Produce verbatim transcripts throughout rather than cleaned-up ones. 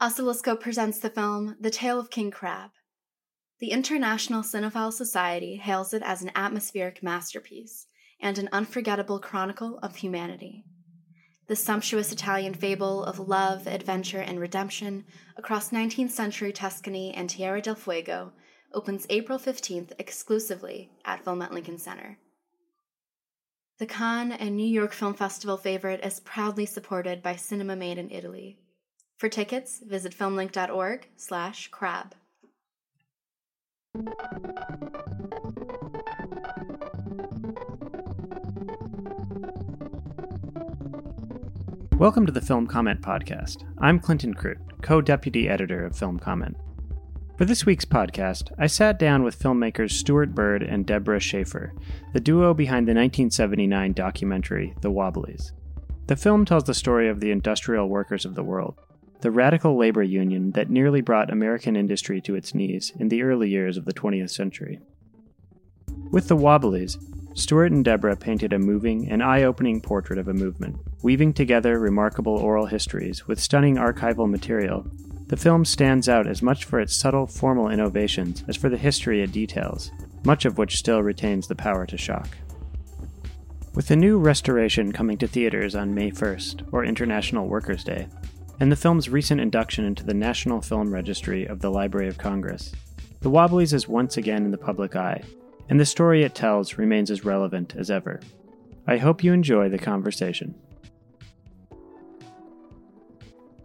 Oscilloscope presents the film The Tale of King Crab. The International Cinephile Society hails it as an atmospheric masterpiece and an unforgettable chronicle of humanity. The sumptuous Italian fable of love, adventure, and redemption across nineteenth century Tuscany and Tierra del Fuego opens April fifteenth exclusively at Wilmette Lincoln Center. The Cannes and New York Film Festival favorite is proudly supported by Cinema Made in Italy. For tickets, visit filmlink.org slash crab. Welcome to the Film Comment Podcast. I'm Clinton Crute, co-deputy editor of Film Comment. For this week's podcast, I sat down with filmmakers Stewart Bird and Deborah Schaefer, the duo behind the nineteen seventy-nine documentary The Wobblies. The film tells the story of the industrial workers of the world, the radical labor union that nearly brought American industry to its knees in the early years of the twentieth century. With The Wobblies, Stewart and Deborah painted a moving and eye-opening portrait of a movement, weaving together remarkable oral histories with stunning archival material. The film stands out as much for its subtle formal innovations as for the history it details, much of which still retains the power to shock. With the new restoration coming to theaters on May first, or International Workers' Day, and the film's recent induction into the National Film Registry of the Library of Congress, The Wobblies is once again in the public eye, and the story it tells remains as relevant as ever. I hope you enjoy the conversation.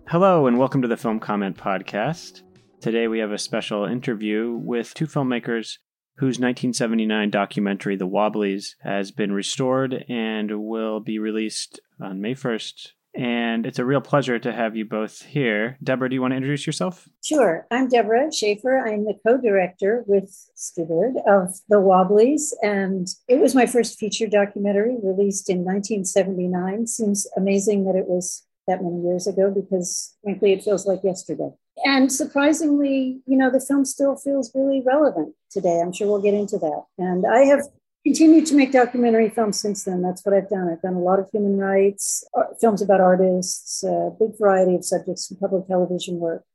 Hello, and welcome to the Film Comment Podcast. Today we have a special interview with two filmmakers whose nineteen seventy-nine documentary, The Wobblies, has been restored and will be released on May first. And it's a real pleasure to have you both here. Deborah, do you want to introduce yourself? Sure. I'm Deborah Schaefer. I'm the co-director with Stewart of The Wobblies. And it was my first feature documentary released in nineteen seventy-nine. Seems amazing that it was that many years ago because, frankly, it feels like yesterday. And surprisingly, you know, the film still feels really relevant today. I'm sure we'll get into that. And I have continued to make documentary films since then. That's what I've done. I've done a lot of human rights, films about artists, a big variety of subjects, and public television work.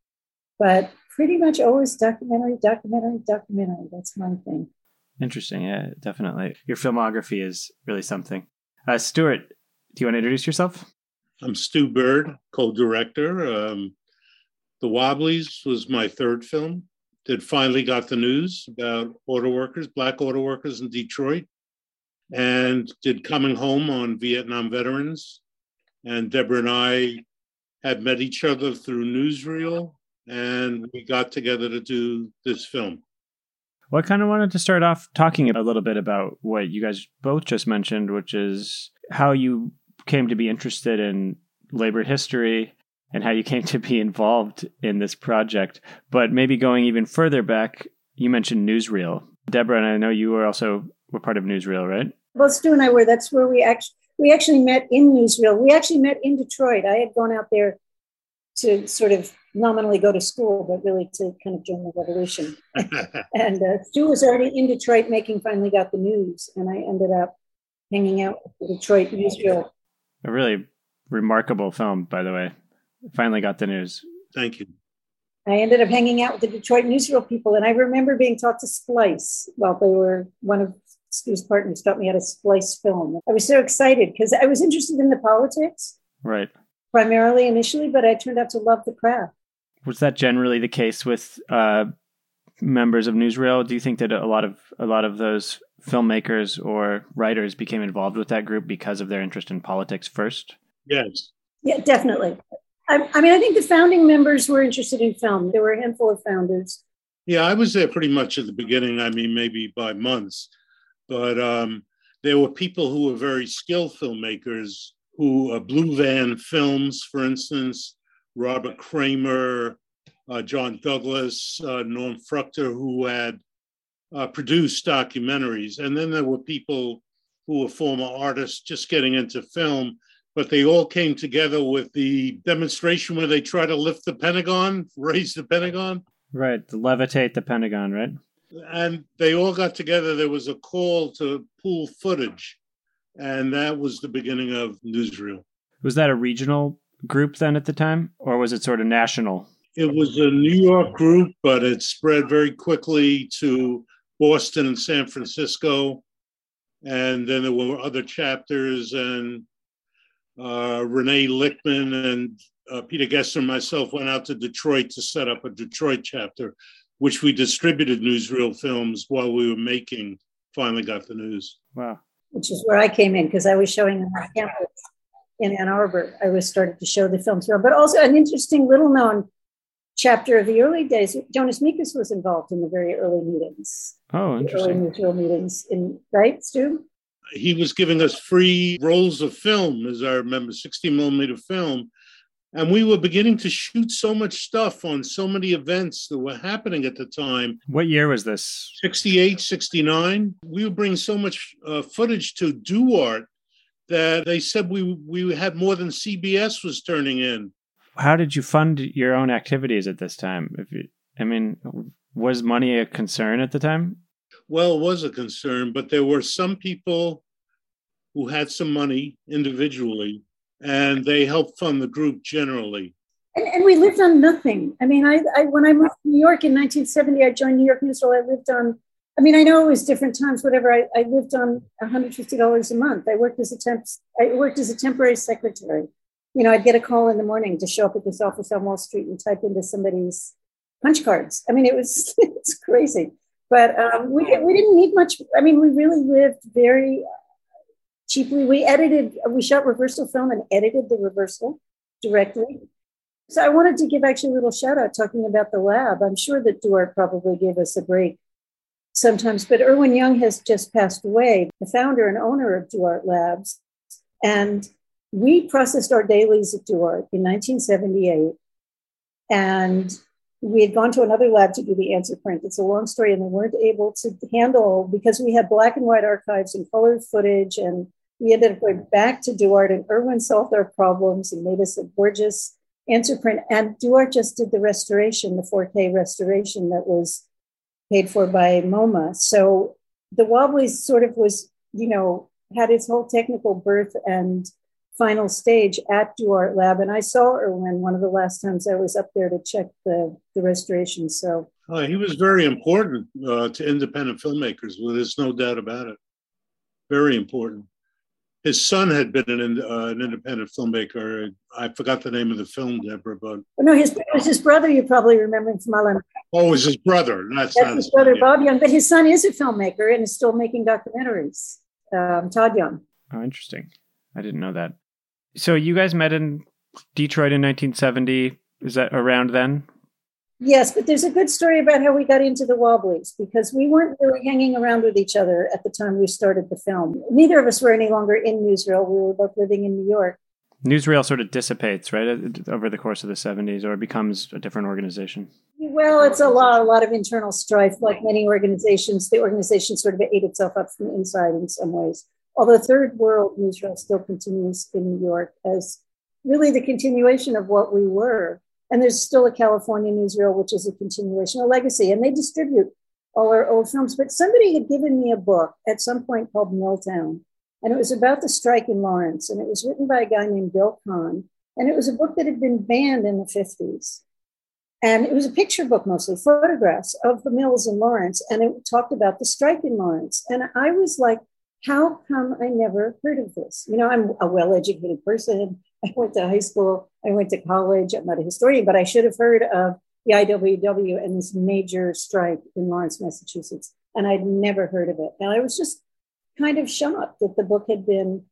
But pretty much always documentary, documentary, documentary. That's my thing. Interesting. Yeah, definitely. Your filmography is really something. Uh, Stewart, do you want to introduce yourself? I'm Stu Bird, co-director. Um, The Wobblies was my third film. That finally got the news about auto workers, black auto workers in Detroit, and did Coming Home on Vietnam veterans. And Deborah and I had met each other through Newsreel, and we got together to do this film. Well, I kind of wanted to start off talking a little bit about what you guys both just mentioned, which is how you came to be interested in labor history and how you came to be involved in this project. But maybe going even further back, you mentioned Newsreel. Deborah, and I know you were also were part of Newsreel, right? Well, Stu and I were. That's where we actually we actually met in Newsreel. We actually met in Detroit. I had gone out there to sort of nominally go to school, but really to kind of join the revolution. and uh, Stu was already in Detroit making Finally Got the News, and I ended up hanging out with the Detroit Newsreel. A really remarkable film, by the way. Finally Got the News. Thank you. I ended up hanging out with the Detroit Newsreel people, and I remember being taught to splice while they were, one of Stu's partners taught me how to splice film. I was so excited because I was interested in the politics. Right. Primarily initially, but I turned out to love the craft. Was that generally the case with uh, members of Newsreel? Do you think that a lot of a lot of those filmmakers or writers became involved with that group because of their interest in politics first? Yes. Yeah, definitely. I mean, I think the founding members were interested in film. There were a handful of founders. Yeah, I was there pretty much at the beginning. I mean, maybe by months. But um, there were people who were very skilled filmmakers who, uh, Blue Van Films, for instance, Robert Kramer, uh, John Douglas, uh, Norm Fruchter, who had uh, produced documentaries. And then there were people who were former artists just getting into film. But they all came together with the demonstration where they try to lift the Pentagon, raise the Pentagon. Right, to levitate the Pentagon, right? And they all got together. There was a call to pool footage, and that was the beginning of Newsreel. Was that a regional group then at the time, or was it sort of national? It was a New York group, but it spread very quickly to Boston and San Francisco. And then there were other chapters, and uh, Renee Lickman and uh, Peter Gessner and myself went out to Detroit to set up a Detroit chapter, which we distributed Newsreel films while we were making Finally Got the News. Wow. Which is where I came in, because I was showing them on campus in Ann Arbor. I was starting to show the films here, but also an interesting little known chapter of the early days. Jonas Mikas was involved in the very early meetings. Oh, interesting. The early meetings, in, right, Stu? He was giving us free rolls of film, as I remember, sixty millimeter film. And we were beginning to shoot so much stuff on so many events that were happening at the time. What year was this? sixty-eight, sixty-nine. We were bringing so much uh, footage to Duart that they said we we had more than C B S was turning in. How did you fund your own activities at this time? If you, I mean, was money a concern at the time? Well, it was a concern, but there were some people who had some money individually, and they helped fund the group generally. And, and we lived on nothing. I mean, I, I when I moved to New York in nineteen seventy, I joined New York Newsreel. I lived on, I mean, I know it was different times, whatever. I, I lived on one hundred fifty dollars a month. I worked as a temp, I worked as a temporary secretary. You know, I'd get a call in the morning to show up at this office on Wall Street and type into somebody's punch cards. I mean, it was it's crazy. But um, we we didn't need much. I mean, we really lived very cheaply. We edited, we shot reversal film and edited the reversal directly. So I wanted to give actually a little shout out talking about the lab. I'm sure that Duart probably gave us a break sometimes, but Irwin Young has just passed away, the founder and owner of Duart Labs. And we processed our dailies at Duart in nineteen seventy-eight. And we had gone to another lab to do the answer print. It's a long story, and they weren't able to handle, because we had black and white archives and colored footage, and we ended up going back to Duart, and Irwin solved our problems and made us a gorgeous answer print. And Duart just did the restoration, the four K restoration that was paid for by MoMA. So the Wobblies sort of was, you know, had its whole technical birth and final stage at Duart Lab. And I saw Irwin one of the last times I was up there to check the, the restoration. So uh, he was very important uh, to independent filmmakers. Well, there's no doubt about it. Very important. His son had been an, uh, an independent filmmaker. I forgot the name of the film, Deborah, but... Oh, no, his, it was his brother you probably remember from Alan. Oh, it was his brother. That's, That's not his brother, son, Bob yeah. Young. But his son is a filmmaker and is still making documentaries, um, Todd Young. Oh, interesting. I didn't know that. So you guys met in Detroit in nineteen seventy. Is that around then? Yes, but there's a good story about how we got into the Wobblies, because we weren't really hanging around with each other at the time we started the film. Neither of us were any longer in Newsreel. We were both living in New York. Newsreel sort of dissipates, right, over the course of the seventies, or becomes a different organization. Well, it's a lot, a lot of internal strife. Like many organizations, the organization sort of ate itself up from the inside in some ways. Although Third World Newsreel still continues in New York as really the continuation of what we were. And there's still a California Newsreel, which is a continuation, a legacy. And they distribute all our old films. But somebody had given me a book at some point called Milltown. And it was about the strike in Lawrence. And it was written by a guy named Bill Kahn. And it was a book that had been banned in the fifties. And it was a picture book, mostly photographs of the mills in Lawrence. And it talked about the strike in Lawrence. And I was like, how come I never heard of this? You know, I'm a well-educated person. I went to high school. I went to college. I'm not a historian, but I should have heard of the I W W and this major strike in Lawrence, Massachusetts. And I'd never heard of it. And I was just kind of shocked that the book had been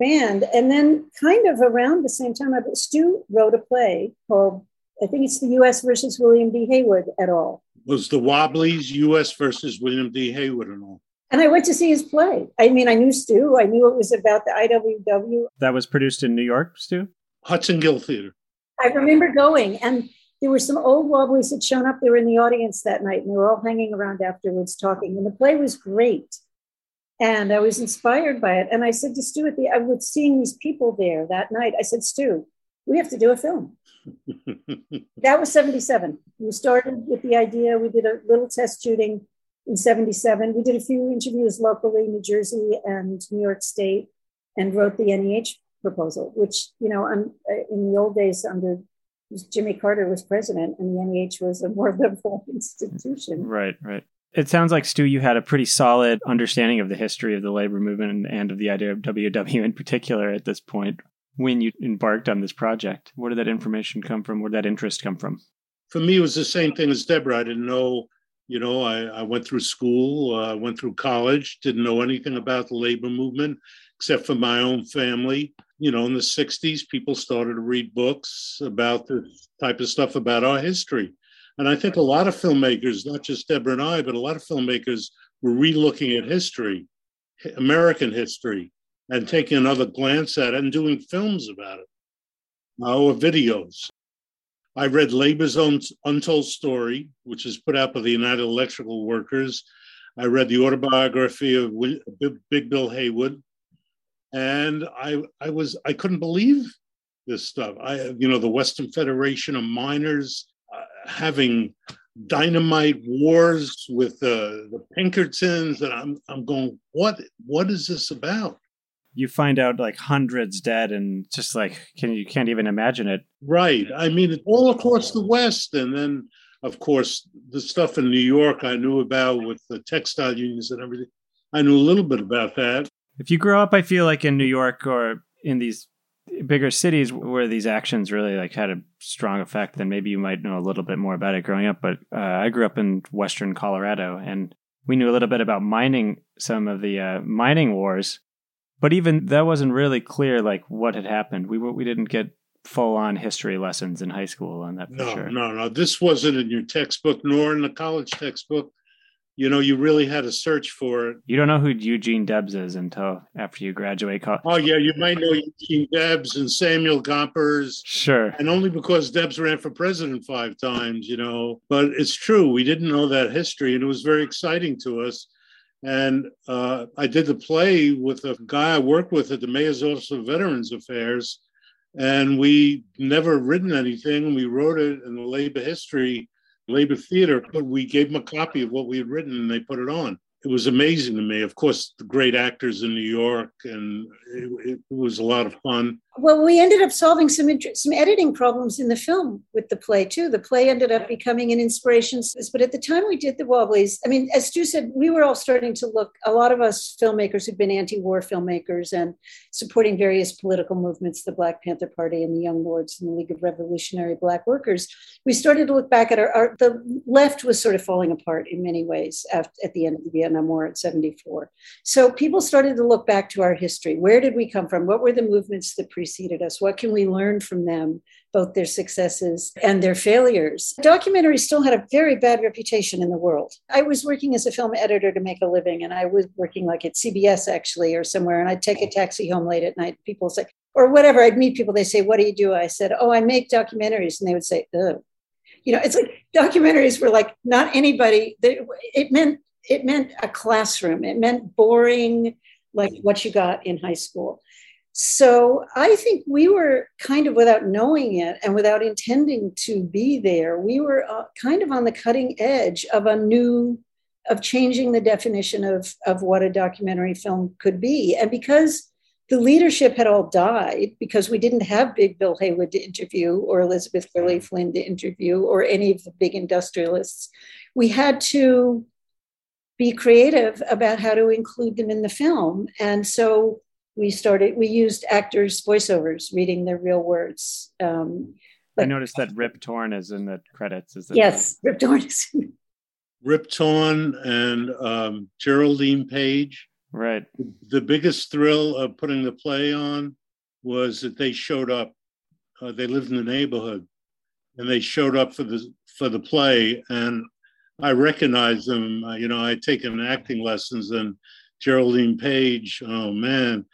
banned. And then kind of around the same time, Stu wrote a play called, I think it's the U S versus William D. Haywood et al. Was the Wobblies U S versus William D. Haywood et al.? And I went to see his play. I mean, I knew Stu. I knew it was about the I W W. That was produced in New York, Stu? Hudson Gill Theater. I remember going, and there were some old Wobblies that shown up. They were in the audience that night, and they were all hanging around afterwards talking. And the play was great. And I was inspired by it. And I said to Stu, at the, I was seeing these people there that night. I said, Stu, we have to do a film. That was seventy-seven. We started with the idea. We did a little test shooting in seventy-seven. We did a few interviews locally, New Jersey and New York State, and wrote the N E H proposal, which, you know, in the old days under Jimmy Carter was president and the N E H was a more liberal institution. Right, right. It sounds like, Stu, you had a pretty solid understanding of the history of the labor movement and of the I W W in particular at this point when you embarked on this project. Where did that information come from? Where did that interest come from? For me, it was the same thing as Deborah. I didn't know, you know, I, I went through school, I uh, went through college, didn't know anything about the labor movement except for my own family. You know, in the sixties, people started to read books about this type of stuff about our history. And I think a lot of filmmakers, not just Deborah and I, but a lot of filmmakers were relooking at history, American history, and taking another glance at it and doing films about it, or videos. I read Labor's Own Untold Story, which is put out by the United Electrical Workers. I read the autobiography of Big Bill Haywood. And I, I was, I couldn't believe this stuff. I, you know, the Western Federation of Miners uh, having dynamite wars with uh, the Pinkertons, and I'm, I'm going, what, what is this about? You find out like hundreds dead, and just like, can you can't even imagine it. Right. I mean, all across the West, and then of course the stuff in New York I knew about with the textile unions and everything. I knew a little bit about that. If you grow up, I feel like in New York or in these bigger cities where these actions really like had a strong effect, then maybe you might know a little bit more about it growing up. But uh, I grew up in Western Colorado, and we knew a little bit about mining, some of the uh, mining wars. But even that wasn't really clear, like what had happened. We were, we didn't get full on history lessons in high school on that. For no, sure. no, no. This wasn't in your textbook, nor in the college textbook. You know, you really had to search for it. You don't know who Eugene Debs is until after you graduate college. Oh, yeah. You might know Eugene Debs and Samuel Gompers. Sure. And only because Debs ran for president five times, you know. But it's true. We didn't know that history, and it was very exciting to us. And uh, I did the play with a guy I worked with at the Mayor's Office of Veterans Affairs. And we never written anything. We wrote it in the labor history Labor Theater, but we gave them a copy of what we had written and they put it on. It was amazing to me. Of course, the great actors in New York, and it, it was a lot of fun. Well, we ended up solving some some editing problems in the film with the play too. The play ended up becoming an inspiration. But at the time we did The Wobblies, I mean, as Stu said, we were all starting to look, a lot of us filmmakers who'd been anti-war filmmakers and supporting various political movements, the Black Panther Party and the Young Lords and the League of Revolutionary Black Workers. We started to look back at our, our the left was sort of falling apart in many ways after, at the end of the Vietnam War at seventy-four. So people started to look back to our history. Where did we come from? What were the movements that preceded us? What can we learn from them, both their successes and their failures? Documentaries still had a very bad reputation in the world. I was working as a film editor to make a living, and I was working like at C B S actually or somewhere, and I'd take a taxi home late at night. People say, or whatever, I'd meet people, they say, what do you do? I said, oh, I make documentaries. And they would say, oh. You know, it's like documentaries were like not anybody, they, it meant It meant a classroom. It meant boring, like what you got in high school. So I think we were kind of, without knowing it and without intending to be there, we were uh, kind of on the cutting edge of a new, of changing the definition of, of what a documentary film could be. And because the leadership had all died, because we didn't have Big Bill Haywood to interview or Elizabeth Gurley Flynn to interview or any of the big industrialists, we had to be creative about how to include them in the film. And so we started, we used actors' voiceovers, reading their real words. Um, but I noticed that Rip Torn is in the credits. Is yes, Rip Torn is in Rip Torn and um, Geraldine Page. Right. The biggest thrill of putting the play on was that they showed up. Uh, they lived in the neighborhood and they showed up for the for the play. And I recognize them. You know, I'd taken acting lessons, and Geraldine Page, oh man,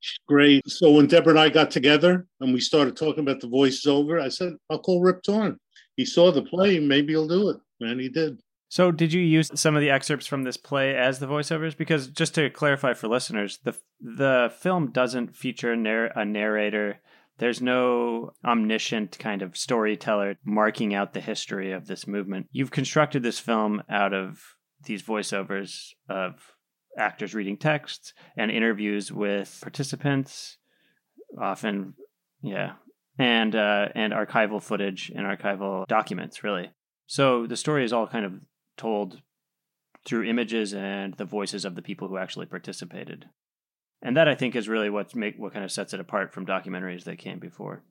she's great. So when Deborah and I got together and we started talking about the voiceover, I said, I'll call Rip Torn. He saw the play, maybe he'll do it. And he did. So did you use some of the excerpts from this play as the voiceovers? Because just to clarify for listeners, the the film doesn't feature a narrator. There's no omniscient kind of storyteller marking out the history of this movement. You've constructed this film out of these voiceovers of actors reading texts and interviews with participants, often, yeah, and uh, and archival footage and archival documents, really. So the story is all kind of told through images and the voices of the people who actually participated. And that, I think, is really what make what kind of sets it apart from documentaries that came before.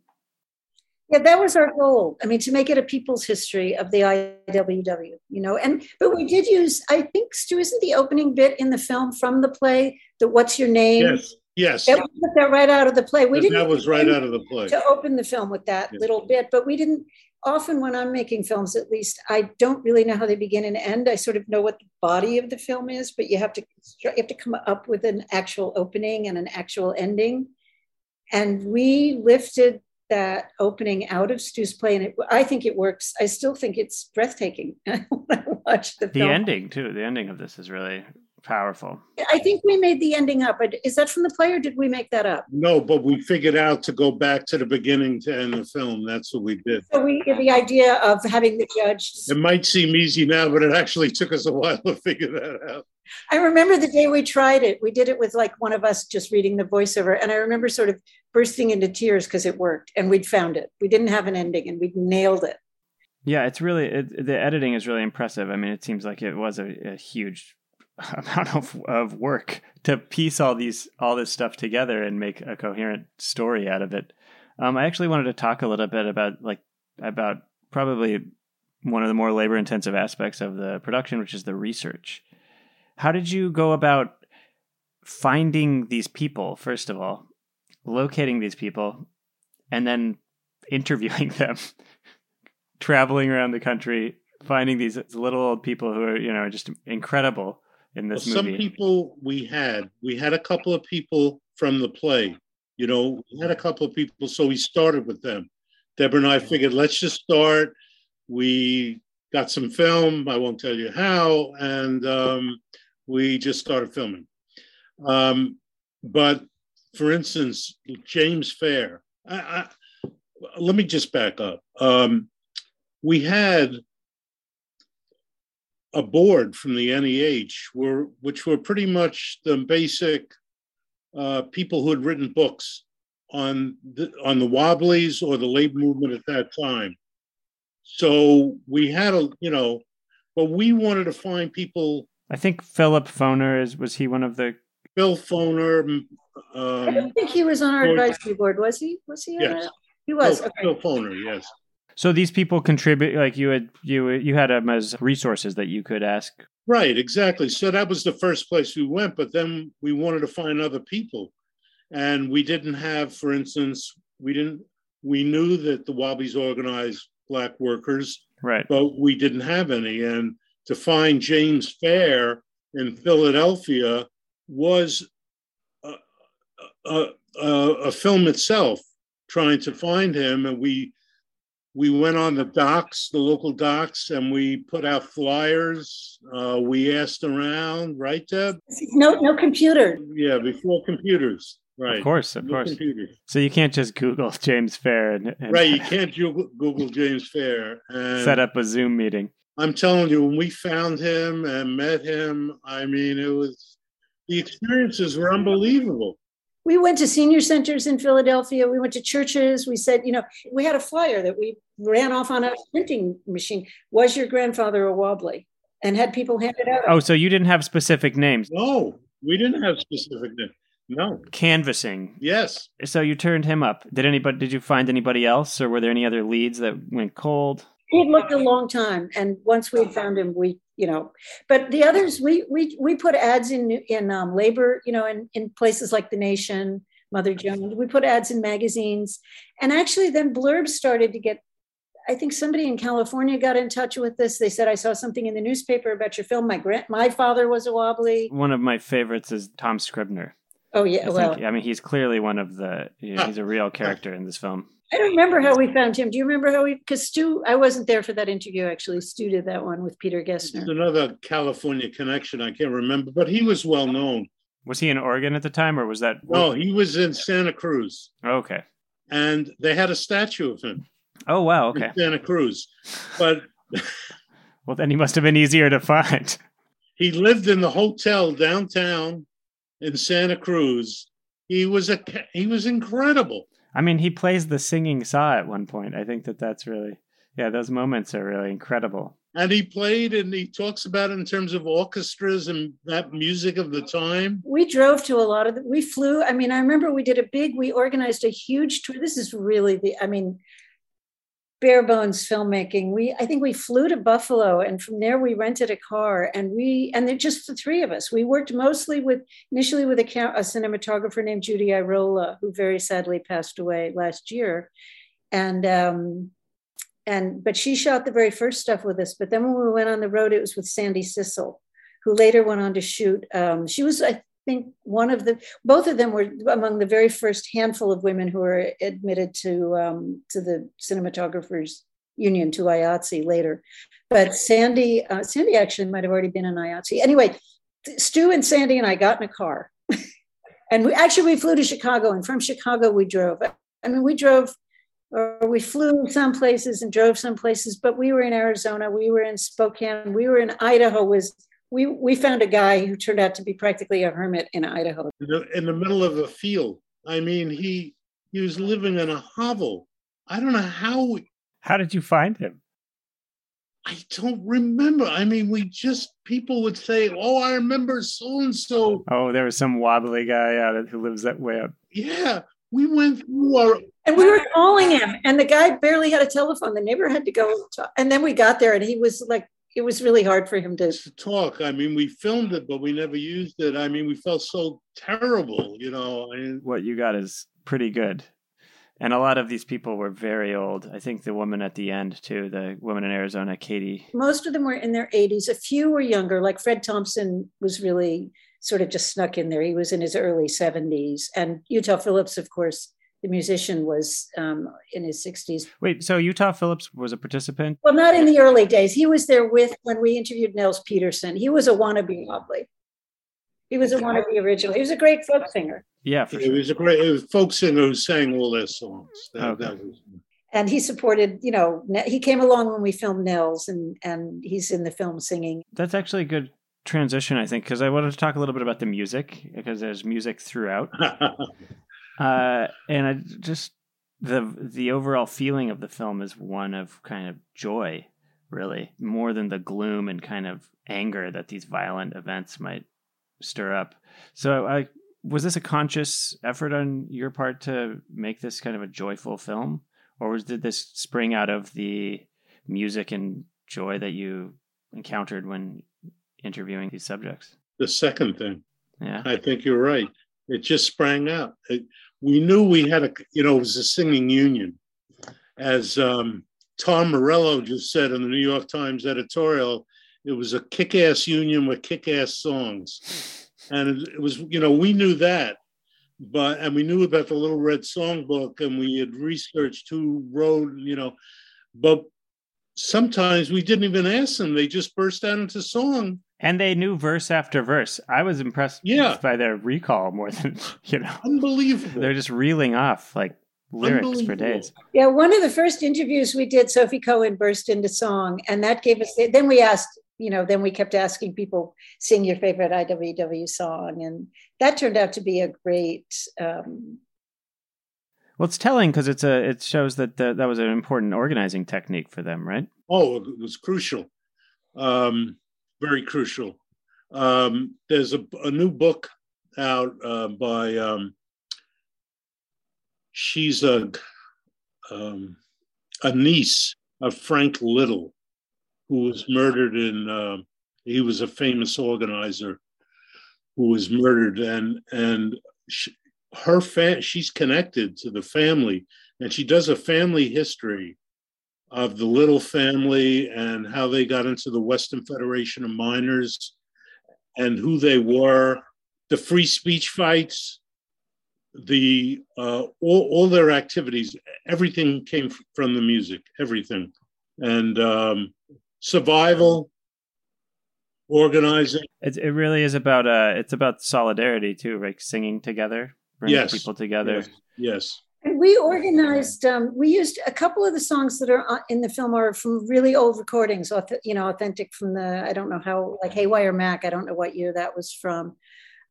Yeah, that was our goal. I mean, to make it a people's history of the I W W, you know, and but we did use, I think, Stu, isn't the opening bit in the film from the play, the What's Your Name? Yes, yes. That, we put that right out of the play. We didn't that was right out of the play. To open the film with that yes. little bit, but we didn't, often when I'm making films, at least, I don't really know how they begin and end. I sort of know what the body of the film is, but you have to you have to come up with an actual opening and an actual ending. And we lifted that opening out of Stu's play, and it, I think it works. I still think it's breathtaking. I watch the, the film. ending too. The ending of this is really powerful. I think we made the ending up. Is that from the play, or did we make that up? No, but we figured out to go back to the beginning to end the film. That's what we did. So we the idea of having the judge. It might seem easy now, but it actually took us a while to figure that out. I remember the day we tried it. We did it with like one of us just reading the voiceover, and I remember sort of bursting into tears because it worked, and we'd found it. We didn't have an ending, and we'd nailed it. Yeah, it's really it, the editing is really impressive. I mean, it seems like it was a, a huge amount of, of work to piece all these all this stuff together and make a coherent story out of it. Um, I actually wanted to talk a little bit about like about probably one of the more labor intensive aspects of the production, which is the research. How did you go about finding these people, first of all, locating these people, and then interviewing them, traveling around the country, finding these little old people who are, you know, just incredible in this well, movie? Some people we had, we had a couple of people from the play, you know, we had a couple of people. So we started with them. Deborah and I figured, let's just start. We got some film. I won't tell you how. And um, we just started filming. Um, but for instance, James Fair, I, I, let me just back up. Um, we had a board from the N E H, were, which were pretty much the basic uh, people who had written books on the, on the Wobblies or the labor movement at that time. So we had a, you know, but we wanted to find people. I think Philip Foner is, was he one of the? Phil Foner. Um, I don't think he was on our board. Advisory board. Was he? Was he? Yes. A, he was. Phil, okay. Phil Foner, yes. So these people contribute, like you had, you you had them as resources that you could ask. Right, exactly. So that was the first place we went, but then we wanted to find other people, and we didn't have, for instance, we didn't. We knew that the Wobblies organized black workers, right? But we didn't have any, and to find James Fair in Philadelphia was a, a, a, a film itself. Trying to find him, and we. We went on the docks, the local docks, and we put out flyers. Uh, we asked around, right, Deb? No, no computer. Yeah, before computers, right? Of course, of no course. Computers. So you can't just Google James Fair, and, and right? You can't Google James Fair and set up a Zoom meeting. I'm telling you, when we found him and met him, I mean, it was the experiences were unbelievable. We went to senior centers in Philadelphia. We went to churches. We said, you know, we had a flyer that we ran off on a printing machine. Was your grandfather a Wobbly? And had people hand it out. Oh, so you didn't have specific names? No, we didn't have specific names. No. Canvassing. Yes. So you turned him up. Did anybody? Did you find anybody else, or were there any other leads that went cold? He looked a long time, and once we found him, we, you know, but the others, we we we put ads in in um, labor, you know, in, in places like The Nation, Mother Jones. We put ads in magazines, and actually, then blurbs started to get. I think somebody in California got in touch with this. They said, "I saw something in the newspaper about your film. My grand, my father was a Wobbly." One of my favorites is Tom Scribner. Oh yeah, I well, think, I mean, he's clearly one of the. You know, he's a real character in this film. I don't remember how we found him. Do you remember how we, because Stu, I wasn't there for that interview, actually. Stu did that one with Peter Gessner. It's another California connection. I can't remember, but he was well known. Was he in Oregon at the time, or was that? No, he was in Santa Cruz. Okay. And they had a statue of him. Oh, wow. Okay. In Santa Cruz. But. Well, then he must have been easier to find. He lived in the hotel downtown in Santa Cruz. He was a, he was incredible. I mean, he plays the singing saw at one point. I think that that's really, yeah, those moments are really incredible. And he played, and he talks about it in terms of orchestras and that music of the time. We drove to a lot of, the, we flew. I mean, I remember we did a big, we organized a huge tour. This is really the, I mean, bare bones filmmaking. We, I think we flew to Buffalo, and from there we rented a car, and we, and they're just the three of us. We worked mostly with, initially with a, a cinematographer named Judy Irola, who very sadly passed away last year. And, um, And but she shot the very first stuff with us. But then when we went on the road, it was with Sandy Sissel, who later went on to shoot. Um, she was, I think, one of the, both of them were among the very first handful of women who were admitted to um, to the Cinematographers Union, to I A T S E later. But Sandy, uh, Sandy actually might have already been in I A T S E. Anyway, Stu and Sandy and I got in a car, and we actually we flew to Chicago, and from Chicago we drove. I mean, we drove. Or we flew some places and drove some places, but we were in Arizona, we were in Spokane, we were in Idaho. Was we we found a guy who turned out to be practically a hermit in Idaho. In the middle of a field. I mean, he he was living in a hovel. I don't know how. We, how did you find him? I don't remember. I mean, we just, people would say, oh, I remember so-and-so. Oh, there was some wobbly guy out of, who lives that way up. Yeah. We went through our... And we were calling him, and the guy barely had a telephone. The neighbor had to go talk. And then we got there, and he was like, it was really hard for him to... to talk. I mean, we filmed it, but we never used it. I mean, we felt so terrible, you know. And... what you got is pretty good. And a lot of these people were very old. I think the woman at the end, too, the woman in Arizona, Katie. Most of them were in their eighties. A few were younger, like Fred Thompson was really... sort of just snuck in there. He was in his early seventies. And Utah Phillips, of course, the musician, was um, in his sixties. Wait, so Utah Phillips was a participant? Well, not in the early days. He was there with, when we interviewed Nels Peterson, he was a wannabe wobbly. He was a wannabe original. He was a great folk singer. Yeah, for sure. He was a great it was a folk singer who sang all their songs. That, okay. that was... And he supported, you know, he came along when we filmed Nels, and, and he's in the film singing. That's actually good transition, I think, because I wanted to talk a little bit about the music, because there's music throughout. uh, and I just the the overall feeling of the film is one of kind of joy, really, more than the gloom and kind of anger that these violent events might stir up. So I, was this a conscious effort on your part to make this kind of a joyful film? Or was, did this spring out of the music and joy that you encountered when interviewing these subjects? The second thing. Yeah. I think you're right. It just sprang out. It, we knew we had a, you know, it was a singing union. As um, Tom Morello just said in the New York Times editorial, it was a kick-ass union with kick-ass songs. And it, it was, you know, we knew that, but, and we knew about the Little Red Songbook, and we had researched who wrote, you know, but sometimes we didn't even ask them. They just burst out into song. And they knew verse after verse. I was impressed yeah. by their recall more than, you know. Unbelievable. They're just reeling off like lyrics for days. Yeah, one of the first interviews we did, Sophie Cohen burst into song. And that gave us, then we asked, you know, then we kept asking people, sing your favorite I W W song. And that turned out to be a great... Um, well, it's telling because it's a. It shows that the, that was an important organizing technique for them, right? Oh, it was crucial, um, very crucial. Um, there's a, a new book out uh, by. Um, she's a um, a niece of Frank Little, who was murdered in. Uh, he was a famous organizer, who was murdered, and and. She, Her fa- she's connected to the family, and she does a family history of the Little family and how they got into the Western Federation of Miners and who they were, the free speech fights, the uh, all, all their activities. Everything came from the music, everything. And um, survival, organizing. It, it really is about, uh, it's about solidarity too, like singing together. Bring yes. people together. Yes. yes. And we organized, um, we used a couple of the songs that are in the film are from really old recordings, you know, authentic from the, I don't know how, like Haywire Mac, I don't know what year that was from.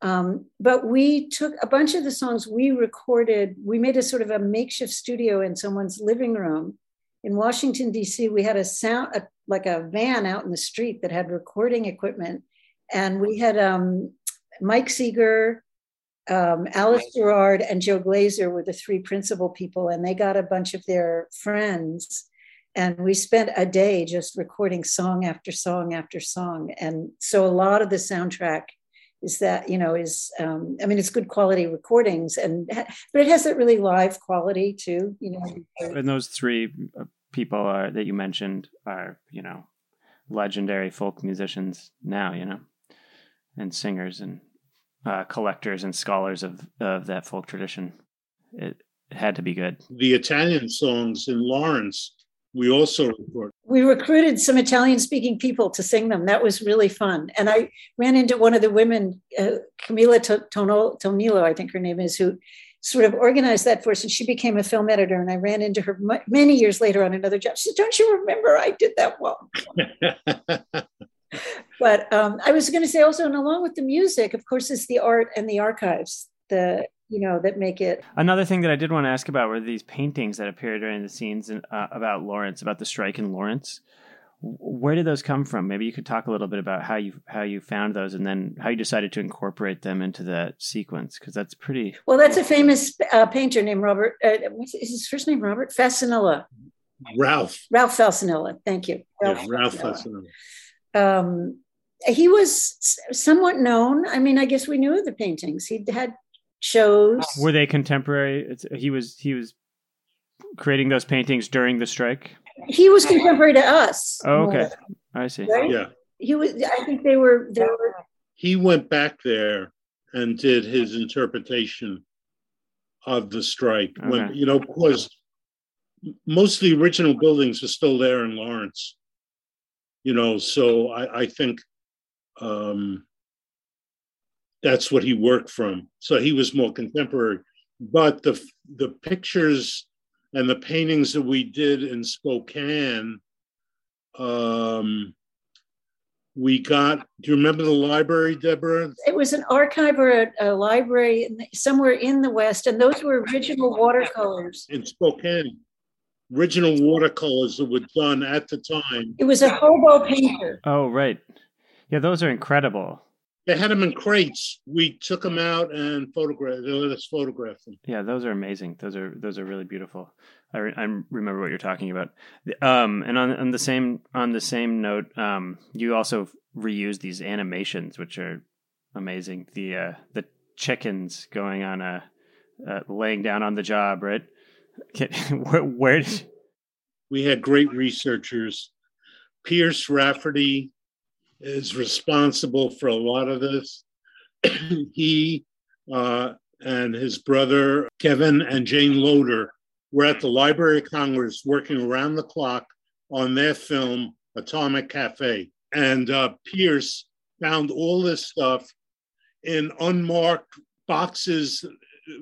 Um, but we took a bunch of the songs we recorded, we made a sort of a makeshift studio in someone's living room in Washington, D C. We had a sound, a, like a van out in the street that had recording equipment. And we had um, Mike Seeger, um, Alice Gerard, and Joe Glazer were the three principal people. And they got a bunch of their friends. And we spent a day just recording song after song after song. And so a lot of the soundtrack is that, you know, is, um, I mean, it's good quality recordings, and but it has that really live quality too, you know. And those three people are, that you mentioned are, you know, legendary folk musicians now, you know, and singers and uh, collectors and scholars of, of that folk tradition. It had to be good. The Italian songs in Lawrence, we also recorded. We recruited some Italian-speaking people to sing them. That was really fun. And I ran into one of the women, uh, Camilla Tonilo, I think her name is, who sort of organized that for us. And she became a film editor. And I ran into her m- many years later on another job. She said, "Don't you remember I did that well?" But um, I was going to say also, and along with the music, of course, is the art and the archives. The you know, that make it. Another thing that I did want to ask about were these paintings that appeared during the scenes in, uh, about Lawrence, about the strike in Lawrence. Where did those come from? Maybe you could talk a little bit about how you how you found those, and then how you decided to incorporate them into that sequence, because that's pretty. Well, that's a famous uh, painter named Robert. Uh, what's his first name? Robert Fasanella. Ralph. Ralph Fasanella. Thank you. Ralph, yeah, Ralph Fasanella. Fasanella. Um, he was somewhat known. I mean, I guess we knew of the paintings. He had shows. Were they contemporary? It's, he was he was creating those paintings during the strike. He was contemporary to us. Oh, okay, more, I see. Right? Yeah, he was. I think they were. They were. He went back there and did his interpretation of the strike. Okay. When, you know, because most of the original buildings are still there in Lawrence. You know, so I, I think. Um, That's what he worked from. So he was more contemporary. But the the pictures and the paintings that we did in Spokane, um, we got, do you remember the library, Deborah? It was an archive or a, a library in the, somewhere in the West. And those were original watercolors. In Spokane, original watercolors that were done at the time. It was a hobo painter. Oh, right. Yeah, those are incredible. They had them in crates. We took them out and photographed. They let us photograph them. Yeah, those are amazing. Those are those are really beautiful. I, re- I remember what you're talking about. Um, and on, on the same on the same note, um, you also reuse these animations, which are amazing. The uh, the chickens going on a uh, laying down on the job, right? where, where did we had great researchers, Pierce Rafferty is responsible for a lot of this. He uh, and his brother, Kevin and Jane Loader, were at the Library of Congress working around the clock on their film, Atomic Cafe. And uh, Pierce found all this stuff in unmarked boxes.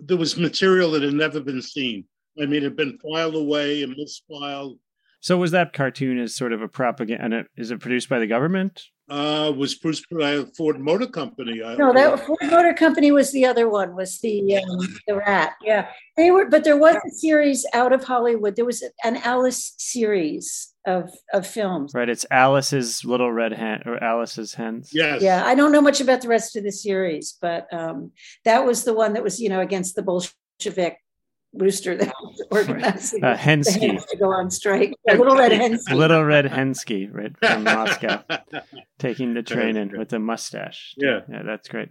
There was material that had never been seen. I mean, it had been filed away and misfiled. So was that cartoon as sort of a propaganda? Is it produced by the government? Uh, was produced by Ford Motor Company. I no, that know. Ford Motor Company was the other one. Was the um, the rat? Yeah, they were. But there was a series out of Hollywood. There was an Alice series of of films. Right, it's Alice's Little Red Hen or Alice's Hens. Yes. Yeah, I don't know much about the rest of the series, but um, that was the one that was, you know, against the Bolshevik rooster that was organizing uh, Hensky. The hens to go on strike. Yeah, Little Red Hensky. Little Red Hensky, right, from Moscow, taking the train in with a mustache. Yeah. Yeah, that's great.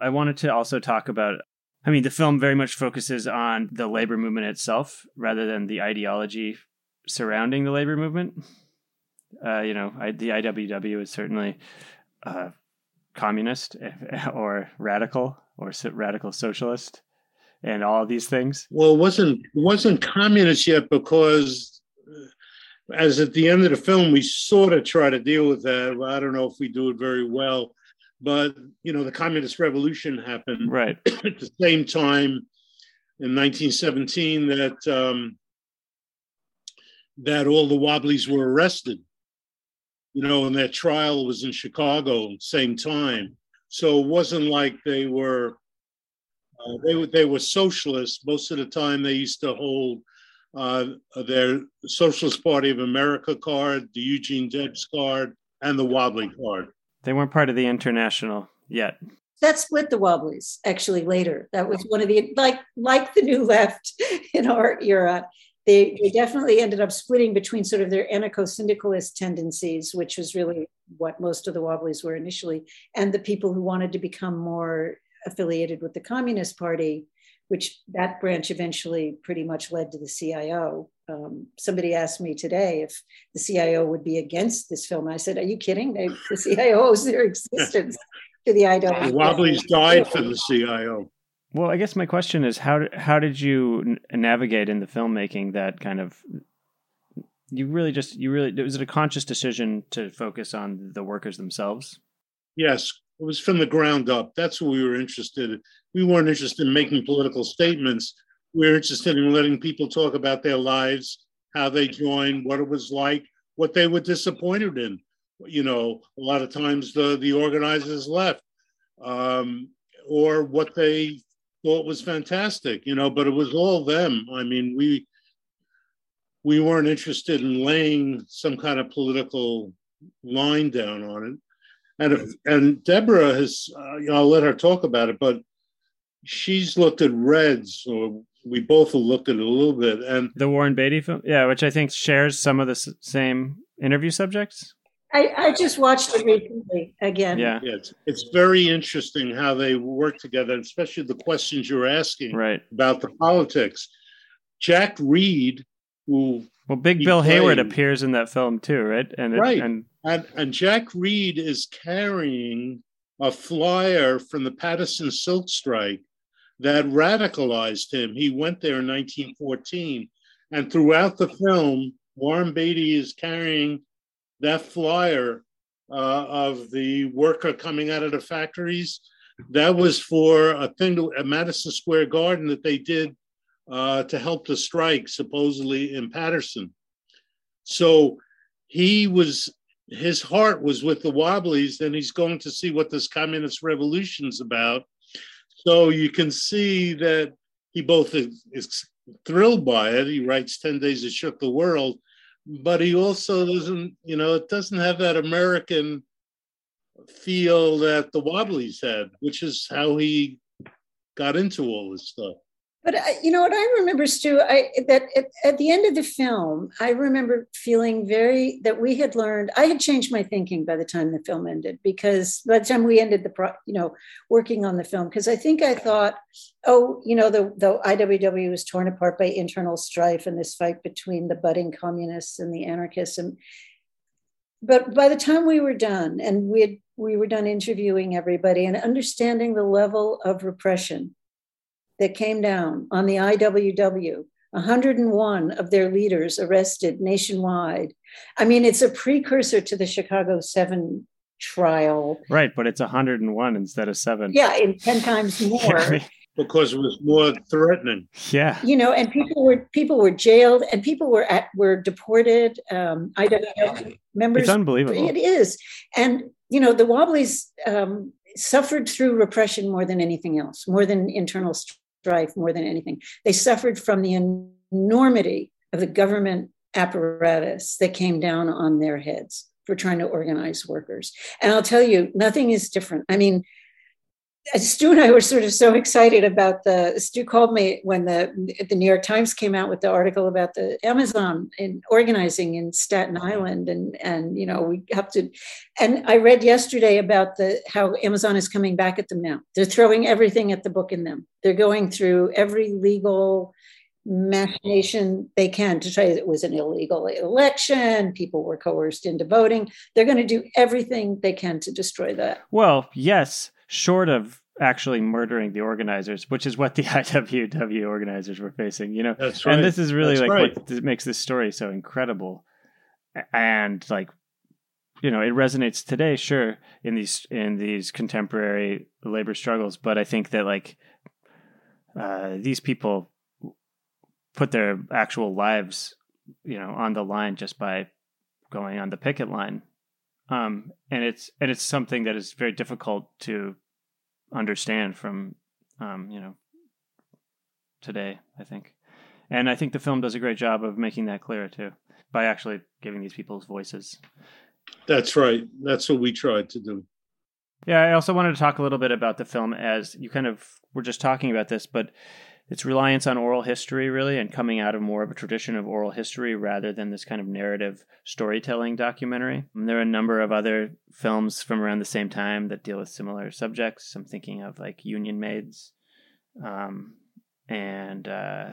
I wanted to also talk about, I mean, the film very much focuses on the labor movement itself rather than the ideology surrounding the labor movement. uh, you know, I, the I W W is certainly uh, communist or radical or radical socialist and all of these things. Well, it wasn't, wasn't communist yet, because as at the end of the film, we sort of try to deal with that. Well, I don't know if we do it very well, but, you know, the communist revolution happened right at the same time in nineteen seventeen that um, that all the Wobblies were arrested, you know, and their trial was in Chicago at the same time. So it wasn't like they were, uh, they were, they were socialists. Most of the time they used to hold uh, their Socialist Party of America card, the Eugene Debs card, and the Wobbly card. They weren't part of the International yet. That split the Wobblies, actually, later. That was one of the, like like the New Left in our era, they, they definitely ended up splitting between sort of their anarcho-syndicalist tendencies, which was really what most of the Wobblies were initially, and the people who wanted to become more affiliated with the Communist Party, which that branch eventually pretty much led to the C I O. Um, somebody asked me today if the C I O would be against this film. I said, are you kidding? They, the C I O owes their existence to the I W W. The Wobblies died for the C I O. Well, I guess my question is, how how did you navigate in the filmmaking that kind of, you really just, you really, was it a conscious decision to focus on the workers themselves? Yes, it was from the ground up. That's what we were interested in. We weren't interested in making political statements. We were interested in letting people talk about their lives, how they joined, what it was like, what they were disappointed in. You know, a lot of times the, the organizers left, um, or what they thought was fantastic, you know, but it was all them. I mean, we we weren't interested in laying some kind of political line down on it. And if, and Deborah has, uh, you know, I'll let her talk about it, but she's looked at Reds, or we both have looked at it a little bit. And the Warren Beatty film, yeah, which I think shares some of the s- same interview subjects. I, I just watched it recently again. Yeah, yeah it's, it's very interesting how they work together, especially the questions you're asking right. about the politics. Jack Reed, who well, Big Bill played, Hayward appears in that film too, right? And right, it, and, and and Jack Reed is carrying a flyer from the Patterson Silk Strike that radicalized him. He went there in nineteen fourteen, and throughout the film, Warren Beatty is carrying that flyer uh, of the worker coming out of the factories. That was for a thing to, at Madison Square Garden that they did uh, to help the strike, supposedly in Patterson. So he was, his heart was with the Wobblies, and he's going to see what this communist revolution's about. So you can see that he both is, is thrilled by it. He writes ten days That Shook the World, but he also doesn't, you know, it doesn't have that American feel that the Wobblies had, which is how he got into all this stuff. But, I, you know, what I remember, Stu, I, that at, at the end of the film, I remember feeling very, that we had learned, I had changed my thinking by the time the film ended, because by the time we ended the, pro, you know, working on the film, because I think I thought, oh, you know, the, the I W W was torn apart by internal strife and this fight between the budding communists and the anarchists. And, but by the time we were done, and we had, we were done interviewing everybody and understanding the level of repression that came down on the I W W, one hundred one of their leaders arrested nationwide. I mean, it's a precursor to the Chicago seven trial. Right, but it's one hundred one instead of seven. Yeah, and ten times more. Because it was more threatening. Yeah. You know, and people were people were jailed, and people were at were deported. Um, I W W members. It's unbelievable. It is. And, you know, the Wobblies um, suffered through repression more than anything else, more than internal st- strife, more than anything. They suffered from the enormity of the government apparatus that came down on their heads for trying to organize workers. And I'll tell you, nothing is different. I mean, Stu and I were sort of so excited about the, Stu called me when the, the New York Times came out with the article about the Amazon in organizing in Staten Island. And, and, you know, we have to, and I read yesterday about the, how Amazon is coming back at them now. They're throwing everything at the book in them. They're going through every legal machination they can to try that it was an illegal election, people were coerced into voting. They're going to do everything they can to destroy that. Well, yes, short of actually murdering the organizers, which is what the I W W organizers were facing, you know. That's right. And this is really That's like right. what this makes this story so incredible. And like, you know, it resonates today, sure, in these in these contemporary labor struggles. But I think that like uh, these people put their actual lives, you know, on the line just by going on the picket line, um, and it's and it's something that is very difficult to understand from, um, you know, today, I think. And I think the film does a great job of making that clear too, by actually giving these people's voices. That's right. That's what we tried to do. Yeah. I also wanted to talk a little bit about the film, as you kind of were just talking about this, but its reliance on oral history really, and coming out of more of a tradition of oral history rather than this kind of narrative storytelling documentary. And there are a number of other films from around the same time that deal with similar subjects. I'm thinking of like Union Maids, um, and, uh,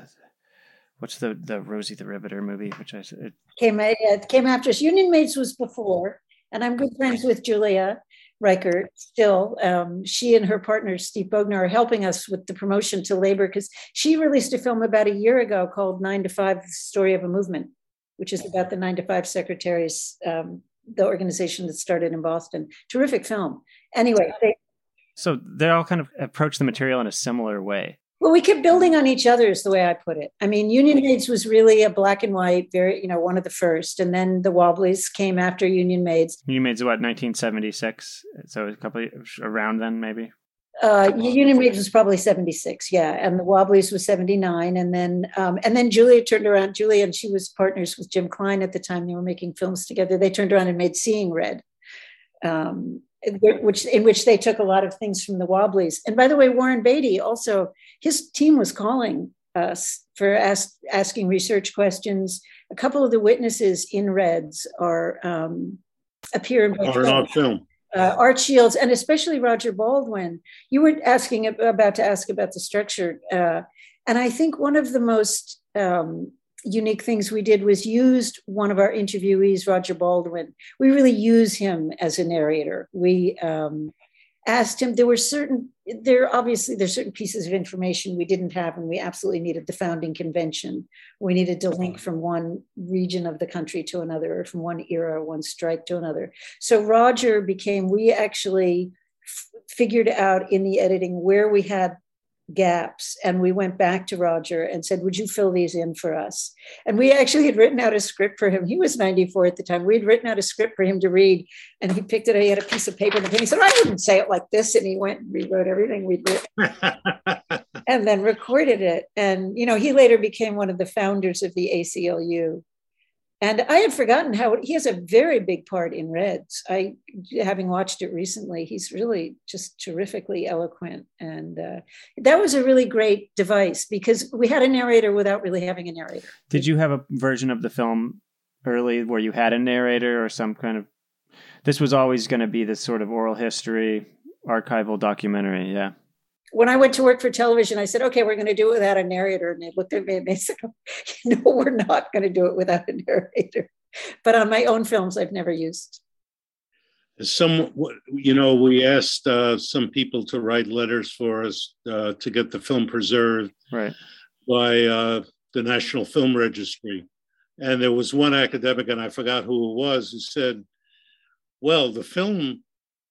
what's the, the Rosie the Riveter movie, which I said came, uh, came after us. Union Maids was before, and I'm good friends with Julia Reichert still. Um, she and her partner, Steve Bogner, are helping us with the promotion to labor, because she released a film about a year ago called Nine to Five, The Story of a Movement, which is about the nine to five secretaries, um, the organization that started in Boston. Terrific film. Anyway. They- so they all kind of approach the material in a similar way. Well, we kept building on each other is the way I put it. I mean, Union Maids was really a black and white, very, you know, one of the first. And then the Wobblies came after Union Maids. Union Maids, what, nineteen seventy-six? So a couple of, around then, maybe? Uh, Union Maids was probably seventy-six, yeah. And the Wobblies was seventy-nine. And then um, and then Julia turned around. Julia, and she was partners with Jim Klein at the time. They were making films together. They turned around and made Seeing Red. Um Which in which they took a lot of things from the Wobblies. And by the way, Warren Beatty also, his team was calling us for ask, asking research questions. A couple of the witnesses in Reds are um, appear in both films. Film. Uh, Art Shields, and especially Roger Baldwin. You were asking about to ask about the structure, uh, and I think one of the most um, unique things we did was used one of our interviewees, Roger Baldwin. We really use him as a narrator. We um, asked him, there were certain, there obviously there's certain pieces of information we didn't have, and we absolutely needed the founding convention. We needed to link from one region of the country to another, or from one era, one strike to another. So Roger became, we actually f- figured out in the editing where we had gaps, and we went back to Roger and said, would you fill these in for us? And we actually had written out a script for him. He was ninety-four at the time. We'd written out a script for him to read, and he picked it up. He had a piece of paper, and he said, I wouldn't say it like this. And he went and rewrote everything we'd written and then recorded it. And, you know, he later became one of the founders of the A C L U. And I had forgotten how he has a very big part in Reds. I, having watched it recently, he's really just terrifically eloquent. And uh, that was a really great device, because we had a narrator without really having a narrator. Did you have a version of the film early where you had a narrator or some kind of, this was always going to be this sort of oral history, archival documentary? Yeah. When I went to work for television, I said, okay, we're going to do it without a narrator. And they looked at me and they said, no, we're not going to do it without a narrator. But on my own films, I've never used. Some, you know, we asked uh, some people to write letters for us uh, to get the film preserved right. by uh, the National Film Registry. And there was one academic, and I forgot who it was, who said, well, the film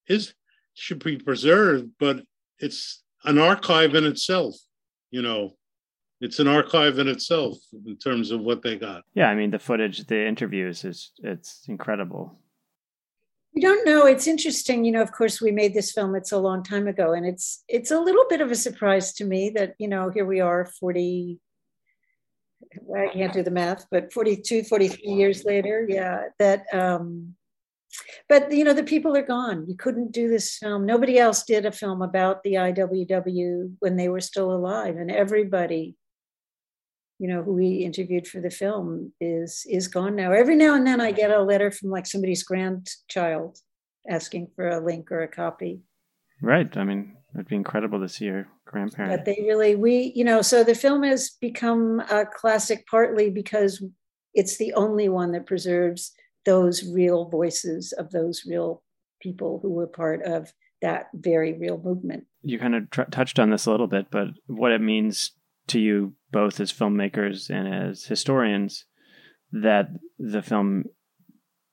is should be preserved, but it's an archive in itself, you know, it's an archive in itself in terms of what they got. Yeah, I mean, the footage, the interviews, is it's incredible. You don't know. It's interesting. You know, of course, we made this film. It's a long time ago. And it's it's a little bit of a surprise to me that, you know, here we are forty, I can't do the math, but forty-two, forty-three years later. Yeah, that... Um, But, you know, the people are gone. You couldn't do this film. Nobody else did a film about the I W W when they were still alive. And everybody, you know, who we interviewed for the film is is gone now. Every now and then I get a letter from like somebody's grandchild asking for a link or a copy. Right. I mean, it'd be incredible to see her grandparents. But they really, we, you know, so the film has become a classic partly because it's the only one that preserves those real voices of those real people who were part of that very real movement. You kind of tr- touched on this a little bit, but what it means to you both as filmmakers and as historians that the film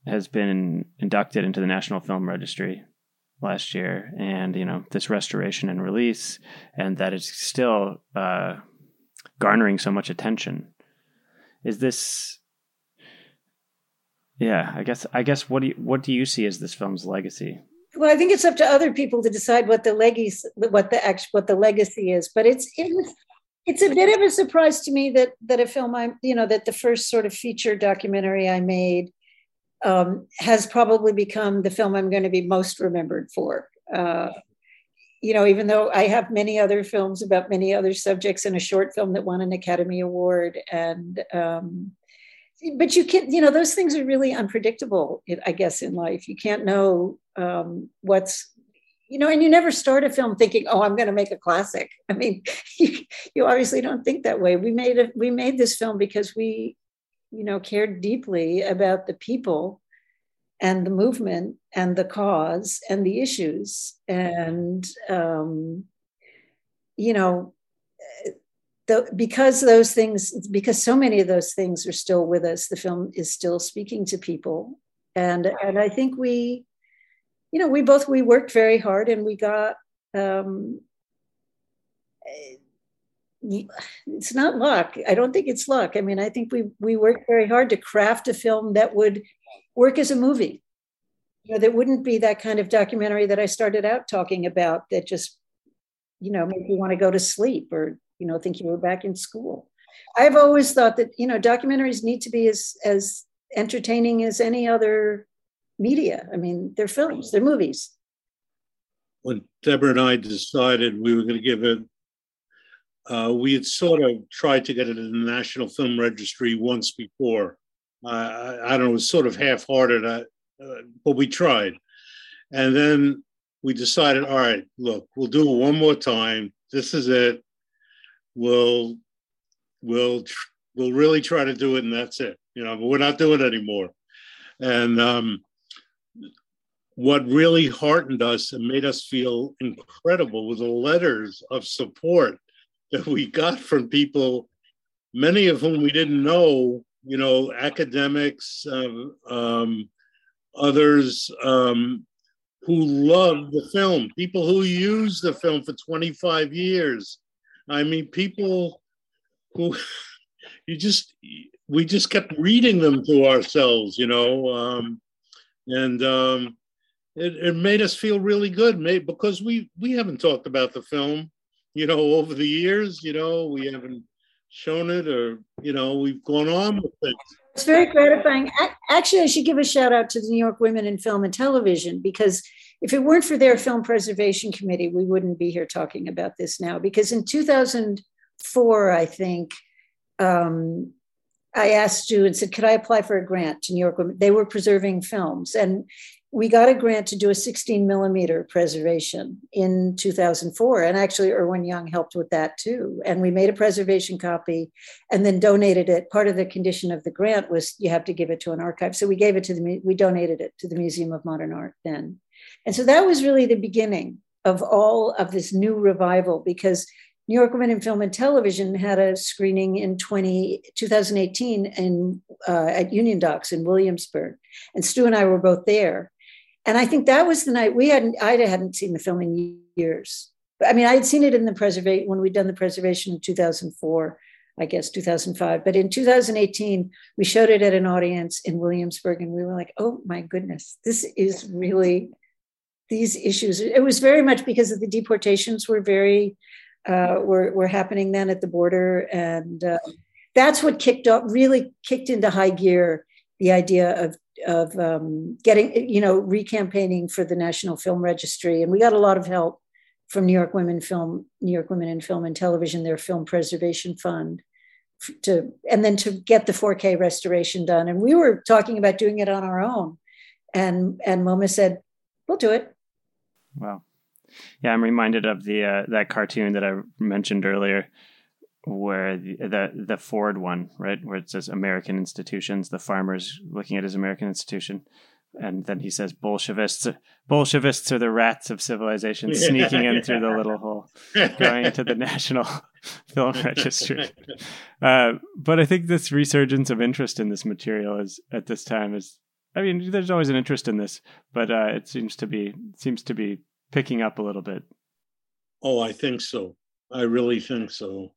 has been inducted into the National Film Registry last year, and, you know, this restoration and release, and that it's still uh, garnering so much attention. Is this, yeah, I guess, I guess what do you, what do you see as this film's legacy? Well, I think it's up to other people to decide what the legacy, what the what the legacy is. But it's it was, it's a bit of a surprise to me that that a film I, you know, that the first sort of feature documentary I made um, has probably become the film I'm going to be most remembered for. Uh, you know, even though I have many other films about many other subjects and a short film that won an Academy Award, and um, but you can't, you know, those things are really unpredictable, I guess, in life. You can't know. Um, what's, you know, and you never start a film thinking, oh, I'm going to make a classic. I mean, you, you obviously don't think that way. We made a, we made this film because we, you know, cared deeply about the people and the movement and the cause and the issues. And, um, you know, the, because those things, because so many of those things are still with us, the film is still speaking to people. And, and I think we, you know, we both, we worked very hard and we got, um, it's not luck. I don't think it's luck. I mean, I think we we worked very hard to craft a film that would work as a movie. You know, that wouldn't be that kind of documentary that I started out talking about that just, you know, made you want to go to sleep or, you know, think you were back in school. I've always thought that, you know, documentaries need to be as as entertaining as any other media. I mean, they're films, they're movies. When Deborah and I decided we were going to give it, uh, we had sort of tried to get it in the National Film Registry once before. Uh, I, I don't know, it was sort of half-hearted, uh, uh, but we tried. And then we decided, all right, look, we'll do it one more time. This is it. We'll, we'll, tr- we'll really try to do it, and that's it. You know, but we're not doing it anymore. And um, what really heartened us and made us feel incredible were the letters of support that we got from people, many of whom we didn't know, you know, academics, um, um, others um, who loved the film, people who used the film for twenty-five years. I mean, people who you just... we just kept reading them to ourselves, you know, um, and um, it, it made us feel really good, mate, because we, we haven't talked about the film, you know, over the years, you know, we haven't shown it or, you know, we've gone on with it. It's very gratifying. Actually, I should give a shout out to the New York Women in Film and Television, because if it weren't for their Film Preservation Committee, we wouldn't be here talking about this now, because in two thousand four, I think, um, I asked you and said, could I apply for a grant to New York Women? They were preserving films. And we got a grant to do a sixteen millimeter preservation in two thousand four. And actually, Irwin Young helped with that too. And we made a preservation copy and then donated it. Part of the condition of the grant was you have to give it to an archive. So we gave it to the, we donated it to the Museum of Modern Art then. And so that was really the beginning of all of this new revival, because New York Women in Film and Television had a screening in twenty eighteen in, uh, at Union Docs in Williamsburg. And Stu and I were both there. And I think that was the night we hadn't, I hadn't seen the film in years. But, I mean, I had seen it in the preservation when we'd done the preservation in two thousand four, I guess two thousand five. But in two thousand eighteen, we showed it at an audience in Williamsburg. And we were like, oh my goodness, this is really, these issues. It was very much because of the deportations were very, Uh, were, were happening then at the border. And uh, that's what kicked off, really kicked into high gear, the idea of, of um, getting, you know, recampaigning for the National Film Registry. And we got a lot of help from New York Women Film, New York Women in Film and Television, their Film Preservation Fund, to, and then to get the four K restoration done. And we were talking about doing it on our own. And, and MoMA said, we'll do it. Wow. Yeah, I'm reminded of the uh, that cartoon that I mentioned earlier, where the, the the Ford one, right, where it says American institutions, the farmer's looking at his American institution. And then he says, Bolshevists, Bolshevists are the rats of civilization, sneaking in through the little hole, going into the National Film Registry. Uh, but I think this resurgence of interest in this material is at this time is, I mean, there's always an interest in this, but uh, it seems to be seems to be picking up a little bit. Oh, I think so. I really think so.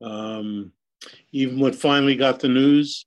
Um, even what finally got the news,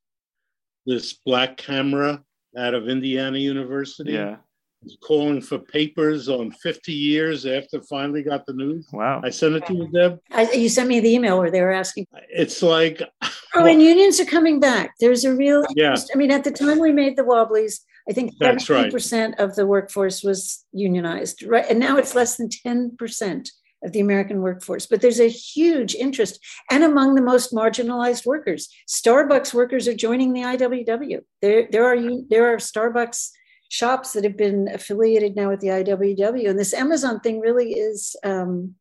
this black camera out of Indiana University, yeah, was calling for papers on fifty years after finally got the news. Wow. I sent it to you, Deb. I, you sent me the email where they were asking. It's like... Oh, well, and unions are coming back. There's a real... Yeah. I mean, at the time we made the Wobblies, I think seventy percent right. of the workforce was unionized, right? And now it's less than ten percent of the American workforce. But there's a huge interest, and among the most marginalized workers. Starbucks workers are joining the I W W. There, there are there are Starbucks shops that have been affiliated now with the I W W. And this Amazon thing really is um,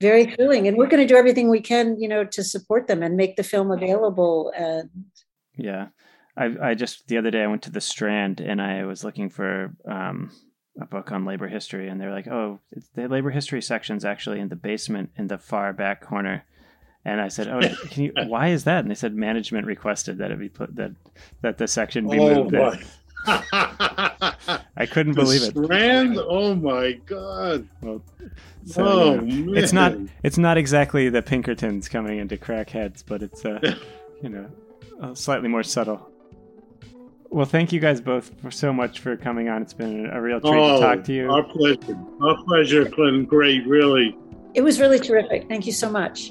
very thrilling. And we're going to do everything we can, you know, to support them and make the film available. And yeah. I, I just, the other day I went to the Strand and I was looking for um, a book on labor history, and they're like, oh, the labor history section's actually in the basement in the far back corner. And I said, oh, can you, why is that? And they said management requested that it be put, that, that the section be oh, moved there. I couldn't the believe it. Strand? Oh my God. Well, so, oh, you know, man. It's not, it's not exactly the Pinkertons coming into crackheads, but it's, uh, you know, uh, slightly more subtle. Well, thank you guys both for so much for coming on. It's been a real treat oh, to talk to you. Our pleasure. Our pleasure, Clinton. Great, really. It was really terrific. Thank you so much.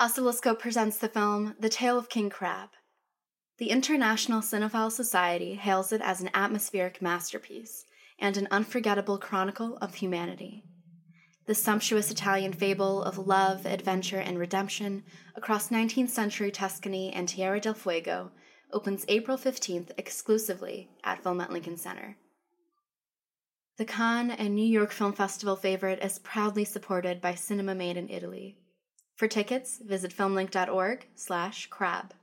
Oscilloscope presents the film The Tale of King Crab. The International Cinephile Society hails it as an atmospheric masterpiece and an unforgettable chronicle of humanity. The sumptuous Italian fable of love, adventure, and redemption across nineteenth century Tuscany and Tierra del Fuego opens April fifteenth exclusively at Film at Lincoln Center. The Cannes and New York Film Festival favorite is proudly supported by Cinema Made in Italy. For tickets, visit filmlink dot org slash crab.